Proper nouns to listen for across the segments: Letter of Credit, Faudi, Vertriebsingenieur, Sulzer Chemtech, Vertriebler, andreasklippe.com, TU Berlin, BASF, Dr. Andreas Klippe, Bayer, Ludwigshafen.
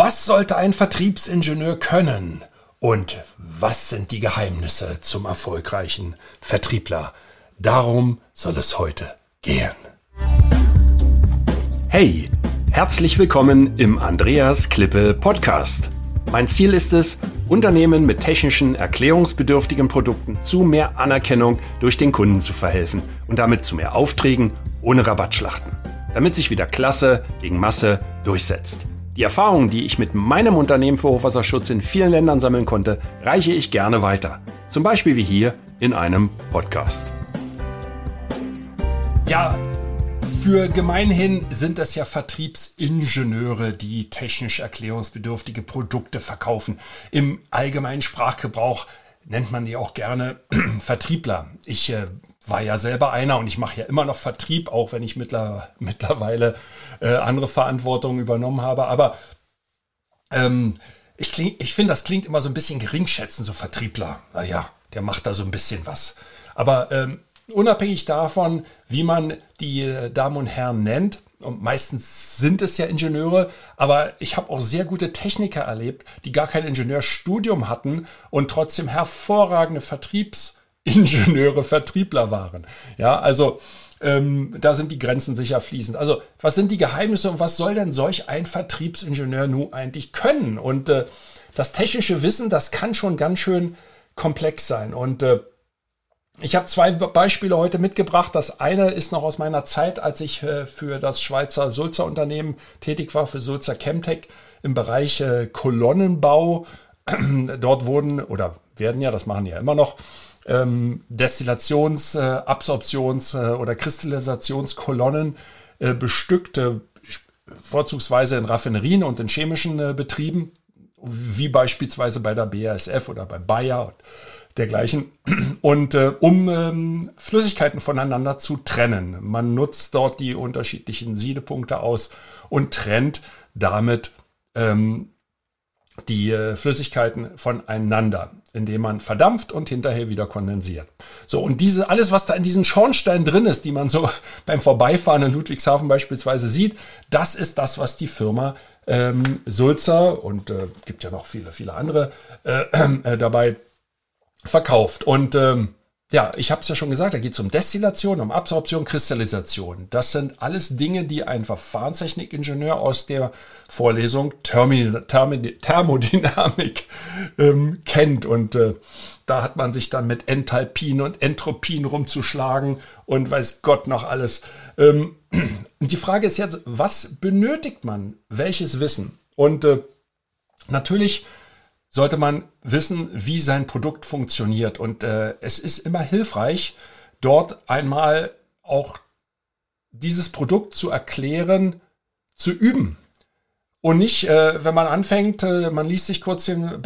Was sollte ein Vertriebsingenieur können? Und was sind die Geheimnisse zum erfolgreichen Vertriebler? Darum soll es heute gehen. Hey, herzlich willkommen im Andreas Klippe Podcast. Mein Ziel ist es, Unternehmen mit technischen, erklärungsbedürftigen Produkten zu mehr Anerkennung durch den Kunden zu verhelfen und damit zu mehr Aufträgen ohne Rabattschlachten, damit sich wieder Klasse gegen Masse durchsetzt. Die Erfahrungen, die ich mit meinem Unternehmen für Hochwasserschutz in vielen Ländern sammeln konnte, reiche ich gerne weiter. Zum Beispiel wie hier in einem Podcast. Ja, für gemeinhin sind es ja Vertriebsingenieure, die technisch erklärungsbedürftige Produkte verkaufen. Im allgemeinen Sprachgebrauch nennt man die auch gerne Vertriebler. Ich war ja selber einer und ich mache ja immer noch Vertrieb, auch wenn ich mittlerweile andere Verantwortungen übernommen habe. Aber ich finde, das klingt immer so ein bisschen geringschätzend, so Vertriebler. Naja, der macht da so ein bisschen was. Aber unabhängig davon, wie man die Damen und Herren nennt, und meistens sind es ja Ingenieure, aber ich habe auch sehr gute Techniker erlebt, die gar kein Ingenieurstudium hatten und trotzdem hervorragende Vertriebsingenieure, Vertriebler waren. Ja, also da sind die Grenzen sicher fließend. Also was sind die Geheimnisse und was soll denn solch ein Vertriebsingenieur nun eigentlich können? Und das technische Wissen, das kann schon ganz schön komplex sein. Und ich habe zwei Beispiele heute mitgebracht. Das eine ist noch aus meiner Zeit, als ich für das Schweizer Sulzer Unternehmen tätig war, für Sulzer Chemtech im Bereich Kolonnenbau. Dort werden ja, das machen ja immer noch, Destillations-, Absorptions- oder Kristallisationskolonnen bestückt, vorzugsweise in Raffinerien und in chemischen Betrieben, wie beispielsweise bei der BASF oder bei Bayer und dergleichen, und um Flüssigkeiten voneinander zu trennen. Man nutzt dort die unterschiedlichen Siedepunkte aus und trennt damit die Flüssigkeiten voneinander, indem man verdampft und hinterher wieder kondensiert. So, und alles, was da in diesen Schornsteinen drin ist, die man so beim Vorbeifahren in Ludwigshafen beispielsweise sieht, das ist das, was die Firma Sulzer und gibt ja noch viele, viele andere dabei verkauft. Und ja, ich habe es ja schon gesagt, da geht es um Destillation, um Absorption, Kristallisation. Das sind alles Dinge, die ein Verfahrenstechnikingenieur aus der Vorlesung Thermodynamik kennt. Und da hat man sich dann mit Enthalpien und Entropien rumzuschlagen und weiß Gott noch alles. Und die Frage ist jetzt, was benötigt man? Welches Wissen? Und natürlich sollte man wissen, wie sein Produkt funktioniert. Und es ist immer hilfreich, dort einmal auch dieses Produkt zu erklären, zu üben. Und nicht, wenn man anfängt, man liest sich kurz den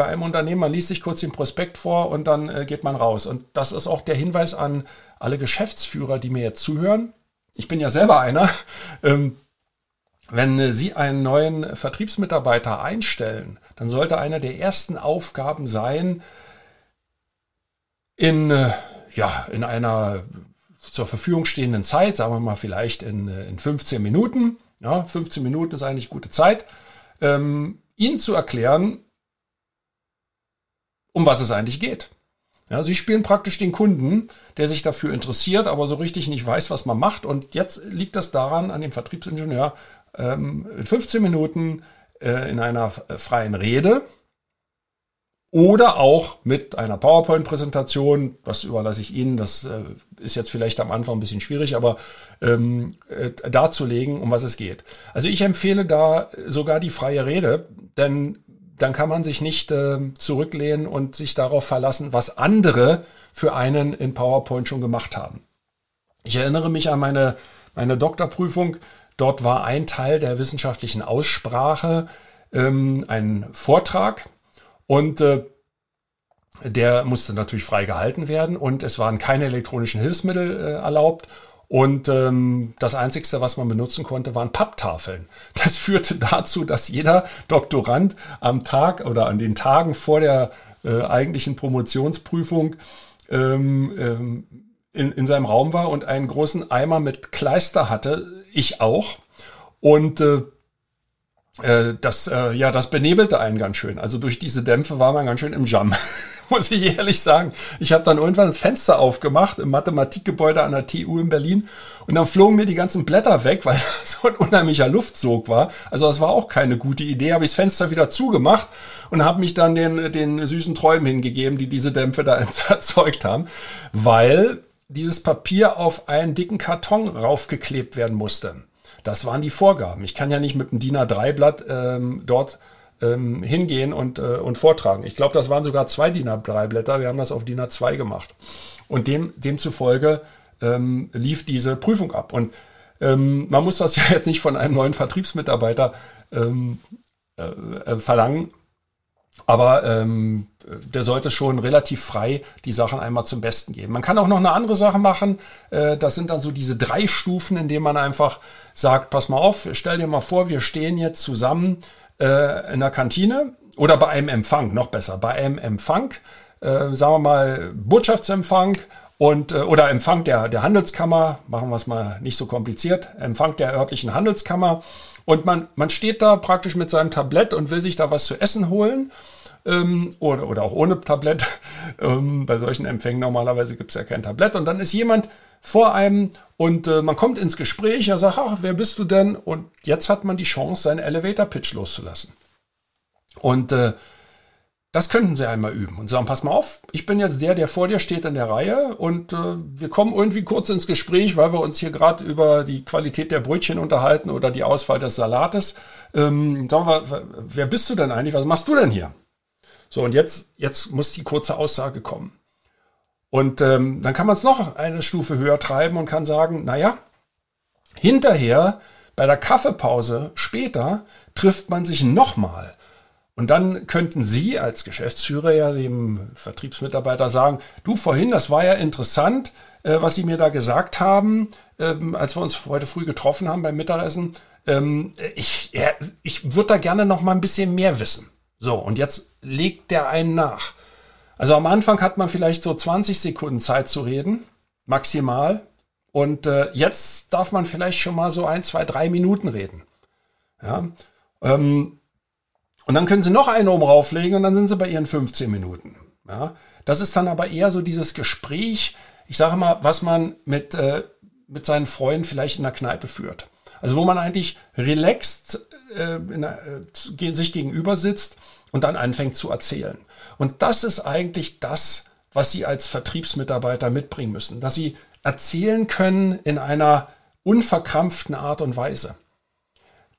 Prospekt vor und dann geht man raus. Und das ist auch der Hinweis an alle Geschäftsführer, die mir jetzt zuhören. Ich bin ja selber einer. Wenn Sie einen neuen Vertriebsmitarbeiter einstellen, dann sollte eine der ersten Aufgaben sein, in einer zur Verfügung stehenden Zeit, sagen wir mal vielleicht in 15 Minuten, ja, 15 Minuten ist eigentlich gute Zeit, Ihnen zu erklären, um was es eigentlich geht. Ja, Sie spielen praktisch den Kunden, der sich dafür interessiert, aber so richtig nicht weiß, was man macht. Und jetzt liegt das daran, an dem Vertriebsingenieur, in 15 Minuten in einer freien Rede oder auch mit einer PowerPoint-Präsentation, das überlasse ich Ihnen, das ist jetzt vielleicht am Anfang ein bisschen schwierig, aber darzulegen, um was es geht. Also ich empfehle da sogar die freie Rede, denn dann kann man sich nicht zurücklehnen und sich darauf verlassen, was andere für einen in PowerPoint schon gemacht haben. Ich erinnere mich an meine Doktorprüfung. Dort war ein Teil der wissenschaftlichen Aussprache ein Vortrag und der musste natürlich frei gehalten werden und es waren keine elektronischen Hilfsmittel erlaubt und das Einzige, was man benutzen konnte, waren Papptafeln. Das führte dazu, dass jeder Doktorand am Tag oder an den Tagen vor der eigentlichen Promotionsprüfung in seinem Raum war und einen großen Eimer mit Kleister hatte, ich auch, und Das benebelte einen ganz schön. Also durch diese Dämpfe war man ganz schön im Jam, muss ich ehrlich sagen. Ich habe dann irgendwann das Fenster aufgemacht im Mathematikgebäude an der TU in Berlin und dann flogen mir die ganzen Blätter weg, weil so ein unheimlicher Luftsog war. Also das war auch keine gute Idee. Habe ich das Fenster wieder zugemacht und habe mich dann den süßen Träumen hingegeben, die diese Dämpfe da erzeugt haben, weil dieses Papier auf einen dicken Karton raufgeklebt werden musste. Das waren die Vorgaben. Ich kann ja nicht mit dem DIN A3-Blatt dort hingehen und vortragen. Ich glaube, das waren sogar 2 DIN A3-Blätter. Wir haben das auf DIN A2 gemacht. Und demzufolge lief diese Prüfung ab. Und man muss das ja jetzt nicht von einem neuen Vertriebsmitarbeiter verlangen, aber der sollte schon relativ frei die Sachen einmal zum Besten geben. Man kann auch noch eine andere Sache machen. Das sind dann so diese 3 Stufen, in denen man einfach sagt, pass mal auf, stell dir mal vor, wir stehen jetzt zusammen in der Kantine oder bei einem Empfang, noch besser, bei einem Empfang, sagen wir mal Botschaftsempfang oder Empfang der Handelskammer, machen wir es mal nicht so kompliziert, Empfang der örtlichen Handelskammer. Und man steht da praktisch mit seinem Tablett und will sich da was zu essen holen oder auch ohne Tablett. Bei solchen Empfängen normalerweise gibt es ja kein Tablett. Und dann ist jemand vor einem und man kommt ins Gespräch, er sagt, ach, wer bist du denn? Und jetzt hat man die Chance, seinen Elevator-Pitch loszulassen. Und das könnten sie einmal üben und sagen, pass mal auf, ich bin jetzt der vor dir steht in der Reihe und wir kommen irgendwie kurz ins Gespräch, weil wir uns hier gerade über die Qualität der Brötchen unterhalten oder die Auswahl des Salates. Sagen wir, wer bist du denn eigentlich? Was machst du denn hier? So, und jetzt muss die kurze Aussage kommen. Und dann kann man es noch eine Stufe höher treiben und kann sagen, naja, hinterher bei der Kaffeepause später trifft man sich nochmal. Und dann könnten Sie als Geschäftsführer ja dem Vertriebsmitarbeiter sagen, du vorhin, das war ja interessant, was Sie mir da gesagt haben, als wir uns heute früh getroffen haben beim Mittagessen. Ich würde da gerne noch mal ein bisschen mehr wissen. So, und jetzt legt der einen nach. Also am Anfang hat man vielleicht so 20 Sekunden Zeit zu reden, maximal. Und jetzt darf man vielleicht schon mal so 1, 2, 3 Minuten reden. Ja, und dann können Sie noch einen oben rauflegen und dann sind Sie bei Ihren 15 Minuten. Ja, das ist dann aber eher so dieses Gespräch, ich sage mal, was man mit seinen Freunden vielleicht in der Kneipe führt. Also wo man eigentlich relaxed sich gegenüber sitzt und dann anfängt zu erzählen. Und das ist eigentlich das, was Sie als Vertriebsmitarbeiter mitbringen müssen, dass Sie erzählen können in einer unverkrampften Art und Weise.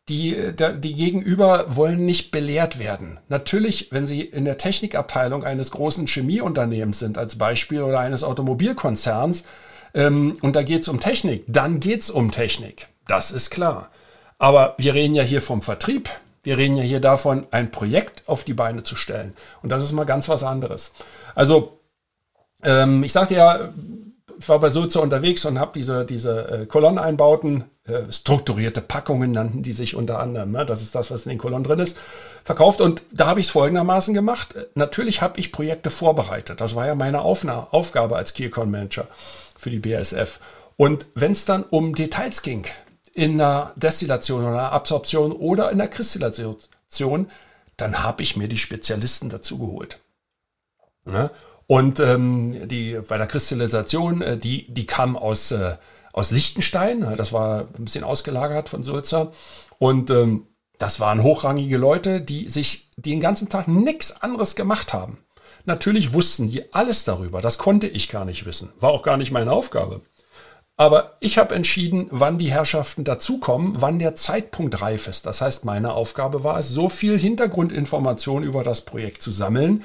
Die Gegenüber wollen nicht belehrt werden. Natürlich, wenn Sie in der Technikabteilung eines großen Chemieunternehmens sind, als Beispiel, oder eines Automobilkonzerns, und da geht es um Technik, dann geht es um Technik. Das ist klar. Aber wir reden ja hier vom Vertrieb. Wir reden ja hier davon, ein Projekt auf die Beine zu stellen. Und das ist mal ganz was anderes. Also, ich sagte ja, ich war bei Sulzer unterwegs und habe diese Kolonneneinbauten, strukturierte Packungen nannten die sich unter anderem, ne? Das ist das, was in den Kolonnen drin ist, verkauft. Und da habe ich es folgendermaßen gemacht. Natürlich habe ich Projekte vorbereitet. Das war ja meine Aufgabe als Key Account Manager für die BASF. Und wenn es dann um Details ging, in der Destillation oder einer Absorption oder in der Kristallization, dann habe ich mir die Spezialisten dazu geholt. Ne? Und bei der Kristallisation, die kam aus Liechtenstein, das war ein bisschen ausgelagert von Sulzer. Und das waren hochrangige Leute, die sich den ganzen Tag nichts anderes gemacht haben. Natürlich wussten die alles darüber, das konnte ich gar nicht wissen, war auch gar nicht meine Aufgabe. Aber ich habe entschieden, wann die Herrschaften dazukommen, wann der Zeitpunkt reif ist. Das heißt, meine Aufgabe war es, so viel Hintergrundinformation über das Projekt zu sammeln,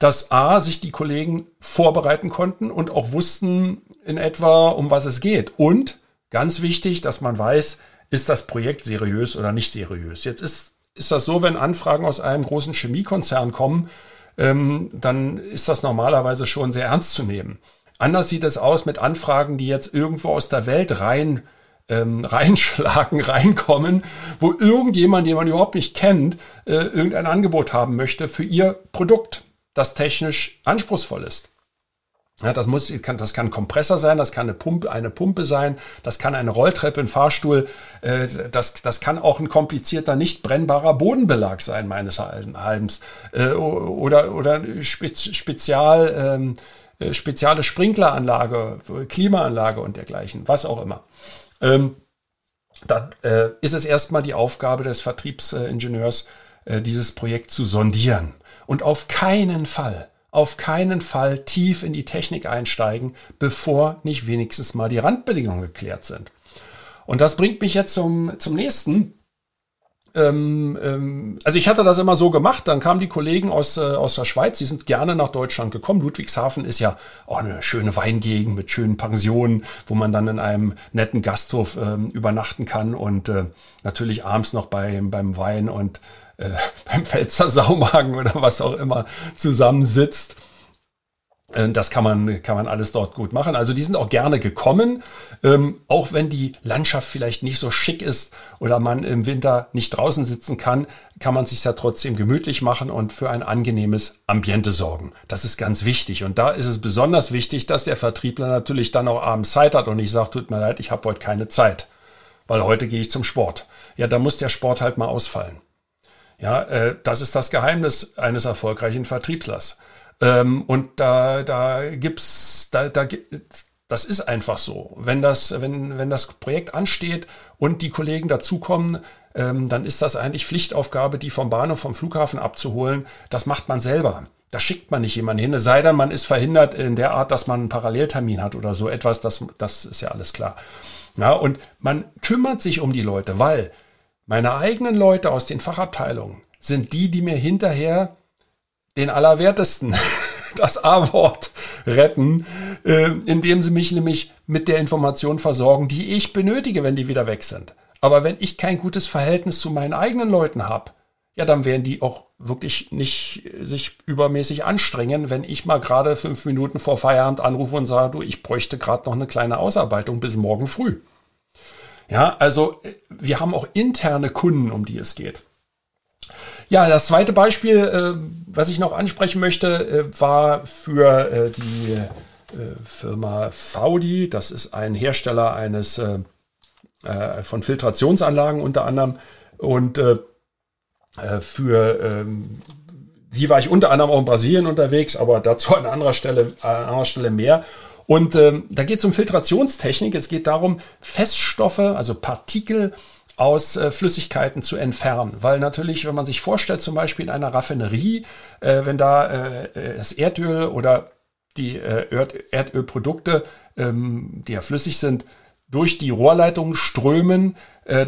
dass A, sich die Kollegen vorbereiten konnten und auch wussten in etwa, um was es geht. Und ganz wichtig, dass man weiß, ist das Projekt seriös oder nicht seriös. Jetzt ist das so, wenn Anfragen aus einem großen Chemiekonzern kommen, dann ist das normalerweise schon sehr ernst zu nehmen. Anders sieht es aus mit Anfragen, die jetzt irgendwo aus der Welt reinkommen, wo irgendjemand, den man überhaupt nicht kennt, irgendein Angebot haben möchte für ihr Produkt, das technisch anspruchsvoll ist. Ja, das kann ein Kompressor sein, das kann eine Pumpe sein, das kann eine Rolltreppe, ein Fahrstuhl, das kann auch ein komplizierter, nicht brennbarer Bodenbelag sein, meines Halbens, oder spezielle Sprinkleranlage, Klimaanlage und dergleichen, was auch immer. Da ist es erstmal die Aufgabe des Vertriebsingenieurs, dieses Projekt zu sondieren und auf keinen Fall tief in die Technik einsteigen, bevor nicht wenigstens mal die Randbedingungen geklärt sind. Und das bringt mich jetzt zum nächsten. Also ich hatte das immer so gemacht, dann kamen die Kollegen aus der Schweiz, die sind gerne nach Deutschland gekommen. Ludwigshafen ist ja auch eine schöne Weingegend mit schönen Pensionen, wo man dann in einem netten Gasthof übernachten kann und natürlich abends noch beim Wein und beim Pfälzer Saumagen oder was auch immer zusammensitzt. Das kann man alles dort gut machen. Also die sind auch gerne gekommen, auch wenn die Landschaft vielleicht nicht so schick ist oder man im Winter nicht draußen sitzen kann, kann man sich ja trotzdem gemütlich machen und für ein angenehmes Ambiente sorgen. Das ist ganz wichtig. Und da ist es besonders wichtig, dass der Vertriebler natürlich dann auch abends Zeit hat und nicht sagt, tut mir leid, ich habe heute keine Zeit, weil heute gehe ich zum Sport. Ja, da muss der Sport halt mal ausfallen. Ja, das ist das Geheimnis eines erfolgreichen Vertriebslers. Und das ist einfach so. Wenn das Projekt ansteht und die Kollegen dazukommen, dann ist das eigentlich Pflichtaufgabe, die vom Bahnhof, vom Flughafen abzuholen. Das macht man selber. Da schickt man nicht jemanden hin. Es sei denn, man ist verhindert in der Art, dass man einen Paralleltermin hat oder so etwas. Das ist ja alles klar. Ja, und man kümmert sich um die Leute, weil meine eigenen Leute aus den Fachabteilungen sind die mir hinterher den Allerwertesten, das A-Wort, retten, indem sie mich nämlich mit der Information versorgen, die ich benötige, wenn die wieder weg sind. Aber wenn ich kein gutes Verhältnis zu meinen eigenen Leuten habe, ja, dann werden die auch wirklich nicht sich übermäßig anstrengen, wenn ich mal gerade 5 Minuten vor Feierabend anrufe und sage, du, ich bräuchte gerade noch eine kleine Ausarbeitung bis morgen früh. Ja, also wir haben auch interne Kunden, um die es geht. Ja, das zweite Beispiel, was ich noch ansprechen möchte, war für die Firma Faudi. Das ist ein Hersteller von Filtrationsanlagen unter anderem. Und für die war ich unter anderem auch in Brasilien unterwegs, aber dazu an anderer Stelle mehr. Und da geht es um Filtrationstechnik. Es geht darum, Feststoffe, also Partikel aus Flüssigkeiten zu entfernen. Weil natürlich, wenn man sich vorstellt, zum Beispiel in einer Raffinerie, wenn da das Erdöl oder die Erdölprodukte, die ja flüssig sind, durch die Rohrleitungen strömen,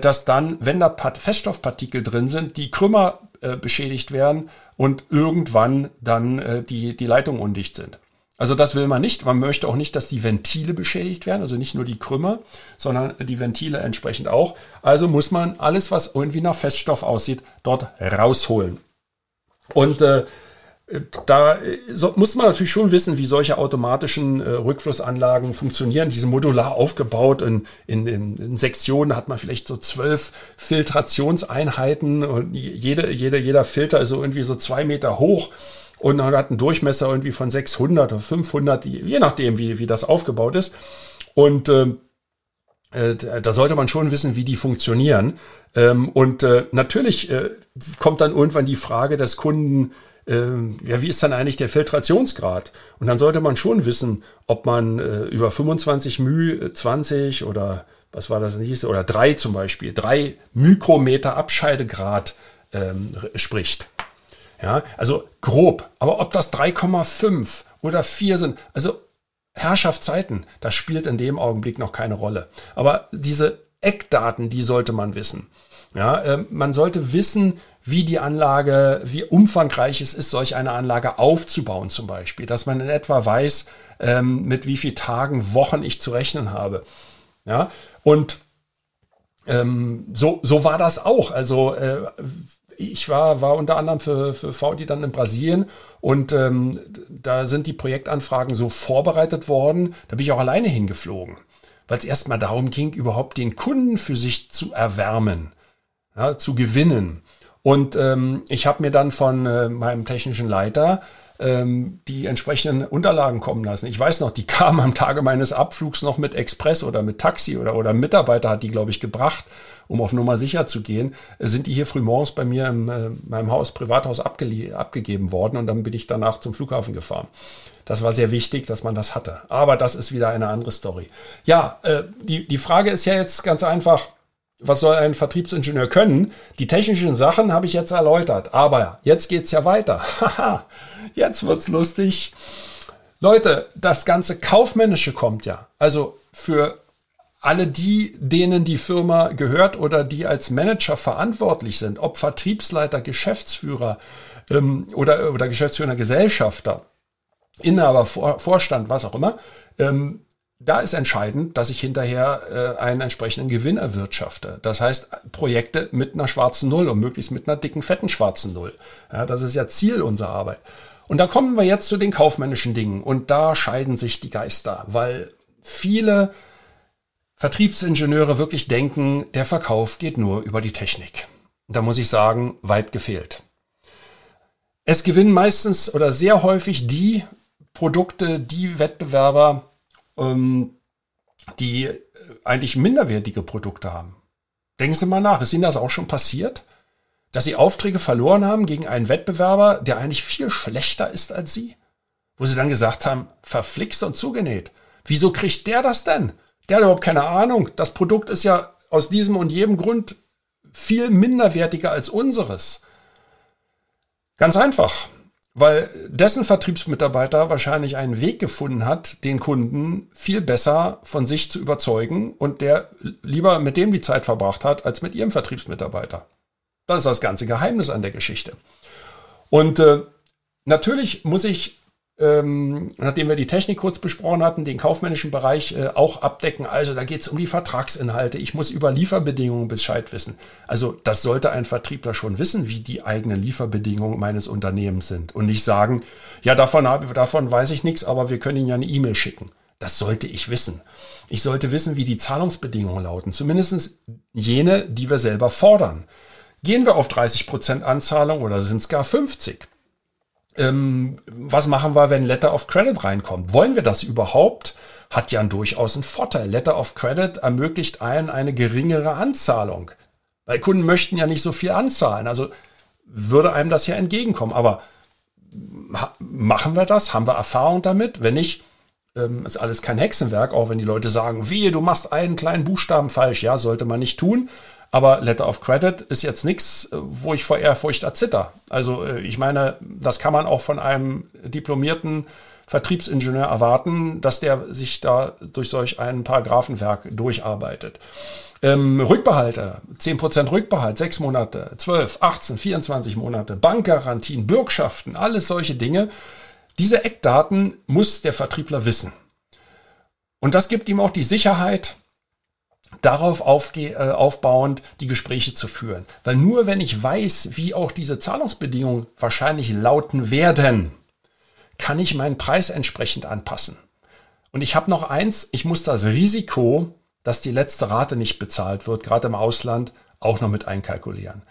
dass dann, wenn da Feststoffpartikel drin sind, die Krümmer beschädigt werden und irgendwann dann die Leitungen undicht sind. Also das will man nicht. Man möchte auch nicht, dass die Ventile beschädigt werden, also nicht nur die Krümmer, sondern die Ventile entsprechend auch. Also muss man alles, was irgendwie nach Feststoff aussieht, dort rausholen. Und muss man natürlich schon wissen, wie solche automatischen Rückflussanlagen funktionieren. Diese modular aufgebaut in Sektionen hat man vielleicht so 12 Filtrationseinheiten und jeder Filter ist so irgendwie so 2 Meter hoch. Und dann hat einen Durchmesser irgendwie von 600 oder 500, je nachdem, wie das aufgebaut ist. Und da sollte man schon wissen, wie die funktionieren. Natürlich kommt dann irgendwann die Frage des Kunden, ja, wie ist dann eigentlich der Filtrationsgrad? Und dann sollte man schon wissen, ob man über 25 μ, 20 oder was war das nicht, oder 3 zum Beispiel, 3 Mikrometer Abscheidegrad spricht. Ja, also grob, aber ob das 3,5 oder 4 sind, also Herrschaftszeiten, das spielt in dem Augenblick noch keine Rolle. Aber diese Eckdaten, die sollte man wissen. Ja, man sollte wissen, wie umfangreich es ist, solch eine Anlage aufzubauen zum Beispiel, dass man in etwa weiß, mit wie vielen Tagen, Wochen ich zu rechnen habe. Ja, und so war das auch. Also ich war unter anderem für Faudi dann in Brasilien und da sind die Projektanfragen so vorbereitet worden, da bin ich auch alleine hingeflogen, weil es erstmal darum ging, überhaupt den Kunden für sich zu erwärmen, ja, zu gewinnen. Und ich habe mir dann von meinem technischen Leiter die entsprechenden Unterlagen kommen lassen. Ich weiß noch, die kamen am Tage meines Abflugs noch mit Express oder mit Taxi oder ein Mitarbeiter hat die, glaube ich, gebracht, um auf Nummer sicher zu gehen, sind die hier frühmorgens bei mir in meinem Haus, Privathaus abgegeben worden und dann bin ich danach zum Flughafen gefahren. Das war sehr wichtig, dass man das hatte. Aber das ist wieder eine andere Story. Ja, die Frage ist ja jetzt ganz einfach, was soll ein Vertriebsingenieur können? Die technischen Sachen habe ich jetzt erläutert, aber jetzt geht's ja weiter. Haha, jetzt wird's lustig. Leute, das ganze Kaufmännische kommt ja. Also für alle die, denen die Firma gehört oder die als Manager verantwortlich sind, ob Vertriebsleiter, Geschäftsführer oder Geschäftsführer, Gesellschafter, Inhaber, Vorstand, was auch immer, da ist entscheidend, dass ich hinterher einen entsprechenden Gewinn erwirtschafte. Das heißt, Projekte mit einer schwarzen Null und möglichst mit einer dicken, fetten schwarzen Null. Ja, das ist ja Ziel unserer Arbeit. Und da kommen wir jetzt zu den kaufmännischen Dingen. Und da scheiden sich die Geister, weil viele Vertriebsingenieure wirklich denken, der Verkauf geht nur über die Technik. Und da muss ich sagen, weit gefehlt. Es gewinnen meistens oder sehr häufig die Produkte, die Wettbewerber, die eigentlich minderwertige Produkte haben. Denken Sie mal nach, ist Ihnen das auch schon passiert, dass Sie Aufträge verloren haben gegen einen Wettbewerber, der eigentlich viel schlechter ist als Sie? Wo Sie dann gesagt haben, verflixt und zugenäht. Wieso kriegt der das denn? Der hat überhaupt keine Ahnung. Das Produkt ist ja aus diesem und jedem Grund viel minderwertiger als unseres. Ganz einfach, weil dessen Vertriebsmitarbeiter wahrscheinlich einen Weg gefunden hat, den Kunden viel besser von sich zu überzeugen und der lieber mit dem die Zeit verbracht hat, als mit ihrem Vertriebsmitarbeiter. Das ist das ganze Geheimnis an der Geschichte. Und natürlich muss ich, nachdem wir die Technik kurz besprochen hatten, den kaufmännischen Bereich auch abdecken. Also da geht es um die Vertragsinhalte. Ich muss über Lieferbedingungen Bescheid wissen. Also das sollte ein Vertriebler schon wissen, wie die eigenen Lieferbedingungen meines Unternehmens sind. Und nicht sagen, ja, davon weiß ich nichts, aber wir können Ihnen ja eine E-Mail schicken. Das sollte ich wissen. Ich sollte wissen, wie die Zahlungsbedingungen lauten. Zumindest jene, die wir selber fordern. Gehen wir auf 30% Anzahlung oder sind es gar 50%? Was machen wir, wenn Letter of Credit reinkommt? Wollen wir das überhaupt? Hat ja durchaus einen Vorteil. Letter of Credit ermöglicht einen eine geringere Anzahlung. Weil Kunden möchten ja nicht so viel anzahlen. Also würde einem das ja entgegenkommen. Aber machen wir das? Haben wir Erfahrung damit? Wenn nicht, ist alles kein Hexenwerk. Auch wenn die Leute sagen, wehe, du machst einen kleinen Buchstaben falsch. Ja, sollte man nicht tun. Aber Letter of Credit ist jetzt nichts, wo ich vor Ehrfurcht erzitter. Also ich meine, das kann man auch von einem diplomierten Vertriebsingenieur erwarten, dass der sich da durch solch ein Paragraphenwerk durcharbeitet. Rückbehalte, 10% Rückbehalt, 6 Monate, 12, 18, 24 Monate, Bankgarantien, Bürgschaften, alles solche Dinge. Diese Eckdaten muss der Vertriebler wissen. Und das gibt ihm auch die Sicherheit, darauf aufbauend die Gespräche zu führen. Weil nur wenn ich weiß, wie auch diese Zahlungsbedingungen wahrscheinlich lauten werden, kann ich meinen Preis entsprechend anpassen. Und ich habe noch eins, ich muss das Risiko, dass die letzte Rate nicht bezahlt wird, gerade im Ausland, auch noch mit einkalkulieren.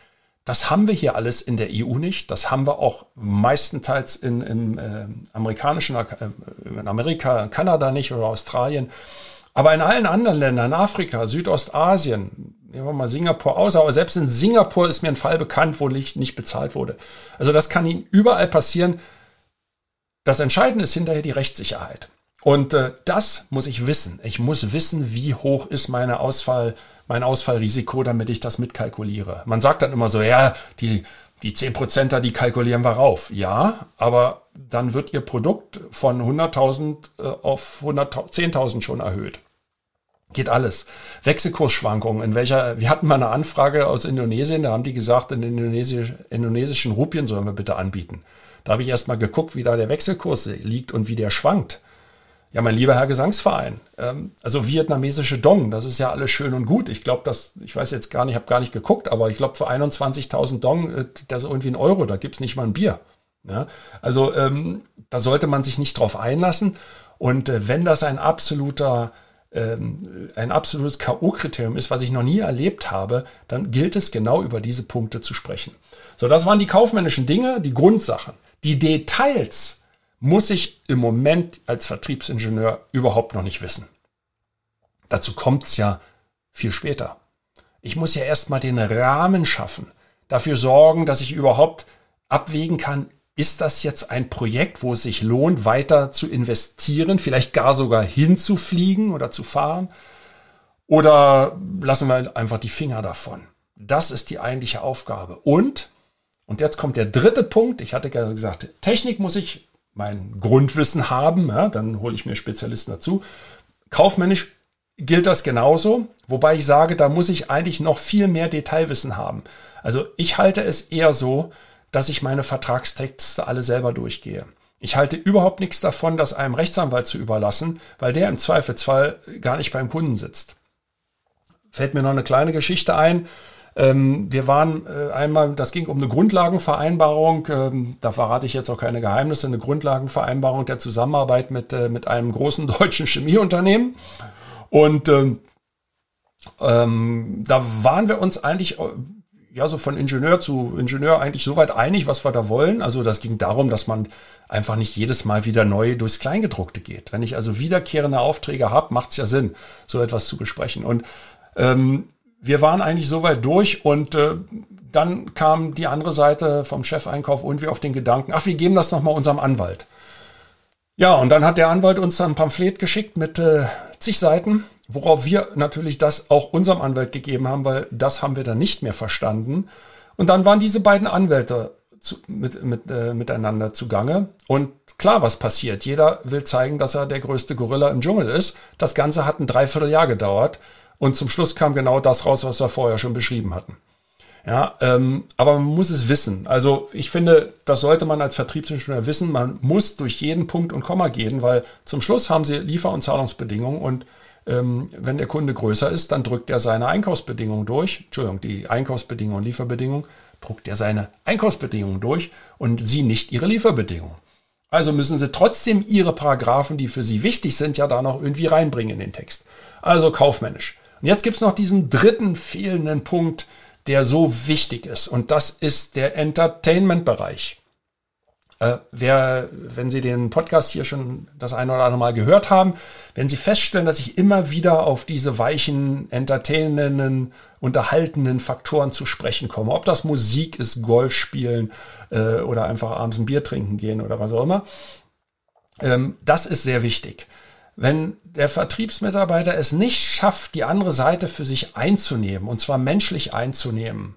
Das haben wir hier alles in der EU nicht. Das haben wir auch meistenteils in Amerika, Kanada nicht oder Australien. Aber in allen anderen Ländern, Afrika, Südostasien, nehmen wir mal Singapur aus, aber selbst in Singapur ist mir ein Fall bekannt, wo nicht bezahlt wurde. Also das kann Ihnen überall passieren. Das Entscheidende ist hinterher die Rechtssicherheit. Und das muss ich wissen. Ich muss wissen, wie hoch ist mein Ausfallrisiko, damit ich das mitkalkuliere. Man sagt dann immer so, ja, die 10%er, die kalkulieren wir rauf. Ja, aber dann wird Ihr Produkt von 100.000 auf 10.000 schon erhöht. Geht alles. Wechselkursschwankungen. Wir hatten mal eine Anfrage aus Indonesien, da haben die gesagt, in indonesischen Rupien sollen wir bitte anbieten. Da habe ich erst mal geguckt, wie da der Wechselkurs liegt und wie der schwankt. Ja, mein lieber Herr Gesangsverein, also vietnamesische Dong, das ist ja alles schön und gut. Ich glaube, ich weiß jetzt gar nicht, habe gar nicht geguckt, aber ich glaube, für 21.000 Dong, das ist irgendwie ein Euro, da gibt es nicht mal ein Bier. Ja, also da sollte man sich nicht drauf einlassen. Und wenn das ein absolutes K.O.-Kriterium ist, was ich noch nie erlebt habe, dann gilt es genau über diese Punkte zu sprechen. So, das waren die kaufmännischen Dinge, die Grundsachen. Die Details muss ich im Moment als Vertriebsingenieur überhaupt noch nicht wissen. Dazu kommt es ja viel später. Ich muss ja erstmal den Rahmen schaffen, dafür sorgen, dass ich überhaupt abwägen kann, ist das jetzt ein Projekt, wo es sich lohnt, weiter zu investieren, vielleicht gar sogar hinzufliegen oder zu fahren? Oder lassen wir einfach die Finger davon? Das ist die eigentliche Aufgabe. Und jetzt kommt der dritte Punkt. Ich hatte gerade gesagt, Technik muss ich mein Grundwissen haben. Ja, dann hole ich mir Spezialisten dazu. Kaufmännisch gilt das genauso. Wobei ich sage, da muss ich eigentlich noch viel mehr Detailwissen haben. Also ich halte es eher so, dass ich meine Vertragstexte alle selber durchgehe. Ich halte überhaupt nichts davon, das einem Rechtsanwalt zu überlassen, weil der im Zweifelsfall gar nicht beim Kunden sitzt. Fällt mir noch eine kleine Geschichte ein. Wir waren einmal, das ging um eine Grundlagenvereinbarung, da verrate ich jetzt auch keine Geheimnisse, eine Grundlagenvereinbarung der Zusammenarbeit mit einem großen deutschen Chemieunternehmen. Und da waren wir uns eigentlich ja so von Ingenieur zu Ingenieur eigentlich soweit einig, was wir da wollen. Also das ging darum, dass man einfach nicht jedes Mal wieder neu durchs Kleingedruckte geht. Wenn ich also wiederkehrende Aufträge habe, macht es ja Sinn, so etwas zu besprechen. Und wir waren eigentlich soweit durch und dann kam die andere Seite vom Chefeinkauf irgendwie auf den Gedanken, ach, wir geben das nochmal unserem Anwalt. Ja, und dann hat der Anwalt uns dann ein Pamphlet geschickt mit zig Seiten, worauf wir natürlich das auch unserem Anwalt gegeben haben, weil das haben wir dann nicht mehr verstanden. Und dann waren diese beiden Anwälte miteinander zugange. Und klar, was passiert? Jeder will zeigen, dass er der größte Gorilla im Dschungel ist. Das Ganze hat ein Dreivierteljahr gedauert. Und zum Schluss kam genau das raus, was wir vorher schon beschrieben hatten. Ja, aber man muss es wissen. Also ich finde, das sollte man als Vertriebsingenieur wissen. Man muss durch jeden Punkt und Komma gehen, weil zum Schluss haben sie Liefer- und Zahlungsbedingungen. Und wenn der Kunde größer ist, dann drückt er seine Einkaufsbedingungen durch. Entschuldigung, die Einkaufsbedingungen und Lieferbedingungen, druckt er seine Einkaufsbedingungen durch und sie nicht ihre Lieferbedingungen. Also müssen sie trotzdem ihre Paragraphen, die für sie wichtig sind, ja da noch irgendwie reinbringen in den Text. Also kaufmännisch. Und jetzt gibt es noch diesen dritten fehlenden Punkt, der so wichtig ist. Und das ist der Entertainment-Bereich. Wenn Sie den Podcast hier schon das eine oder andere Mal gehört haben, werden Sie feststellen, dass ich immer wieder auf diese weichen, entertainenden, unterhaltenden Faktoren zu sprechen komme. Ob das Musik ist, Golf spielen oder einfach abends ein Bier trinken gehen oder was auch immer. Das ist sehr wichtig. Wenn der Vertriebsmitarbeiter es nicht schafft, die andere Seite für sich einzunehmen, und zwar menschlich einzunehmen,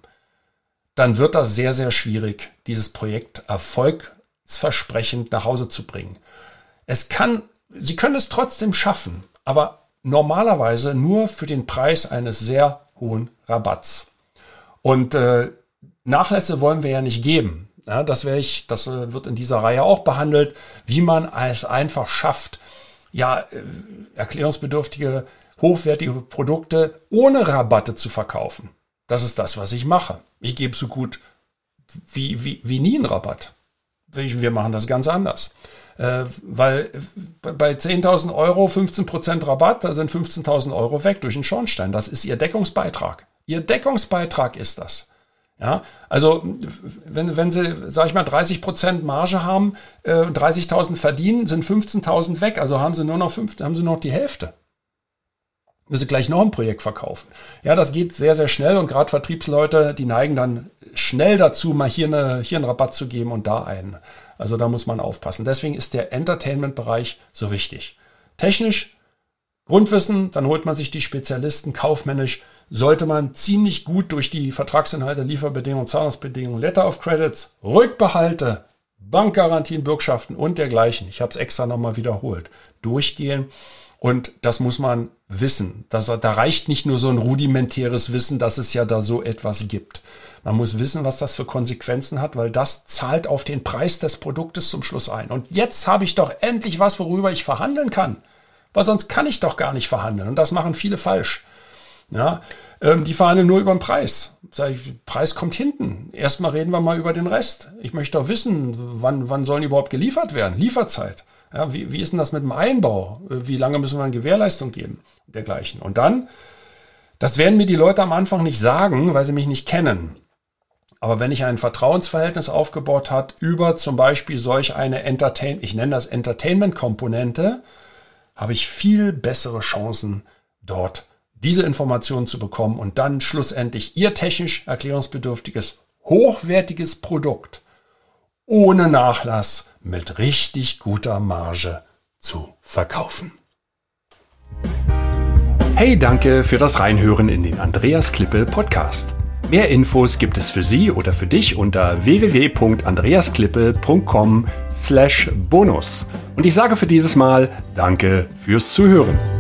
dann wird das sehr, sehr schwierig, dieses Projekt erfolgsversprechend nach Hause zu bringen. Sie können es trotzdem schaffen, aber normalerweise nur für den Preis eines sehr hohen Rabatts. Und Nachlässe wollen wir ja nicht geben. Ja, das wird in dieser Reihe auch behandelt, wie man es einfach schafft, ja, erklärungsbedürftige, hochwertige Produkte ohne Rabatte zu verkaufen. Das ist das, was ich mache. Ich gebe so gut wie nie einen Rabatt. Wir machen das ganz anders. Weil bei 10.000 Euro 15% Rabatt, da sind 15.000 Euro weg durch den Schornstein. Das ist Ihr Deckungsbeitrag. Ihr Deckungsbeitrag ist das. Ja, also wenn Sie, sag ich mal, 30% Marge haben, 30.000 verdienen, sind 15.000 weg, also haben Sie nur noch die Hälfte. Müssen Sie gleich noch ein Projekt verkaufen. Ja, das geht sehr, sehr schnell und gerade Vertriebsleute, die neigen dann schnell dazu, mal hier einen Rabatt zu geben und da einen. Also da muss man aufpassen. Deswegen ist der Entertainment-Bereich so wichtig. Technisch Grundwissen, dann holt man sich die Spezialisten. Kaufmännisch sollte man ziemlich gut durch die Vertragsinhalte, Lieferbedingungen, Zahlungsbedingungen, Letter of Credits, Rückbehalte, Bankgarantien, Bürgschaften und dergleichen, ich habe es extra nochmal wiederholt, durchgehen. Und das muss man wissen. Da reicht nicht nur so ein rudimentäres Wissen, dass es ja da so etwas gibt. Man muss wissen, was das für Konsequenzen hat, weil das zahlt auf den Preis des Produktes zum Schluss ein. Und jetzt habe ich doch endlich was, worüber ich verhandeln kann. Weil sonst kann ich doch gar nicht verhandeln. Und das machen viele falsch. Ja, die verhandeln nur über den Preis. Sag ich, Preis kommt hinten. Erstmal reden wir mal über den Rest. Ich möchte doch wissen, wann sollen die überhaupt geliefert werden? Lieferzeit. Ja, wie ist denn das mit dem Einbau? Wie lange müssen wir eine Gewährleistung geben? Und dergleichen. Und dann, das werden mir die Leute am Anfang nicht sagen, weil sie mich nicht kennen. Aber wenn ich ein Vertrauensverhältnis aufgebaut habe über zum Beispiel solch eine Entertainment-Komponente, habe ich viel bessere Chancen, dort diese Informationen zu bekommen und dann schlussendlich Ihr technisch erklärungsbedürftiges, hochwertiges Produkt ohne Nachlass mit richtig guter Marge zu verkaufen. Hey, danke für das Reinhören in den Andreas Klippe Podcast. Mehr Infos gibt es für Sie oder für dich unter www.andreasklippe.com/bonus. Und ich sage für dieses Mal danke fürs Zuhören.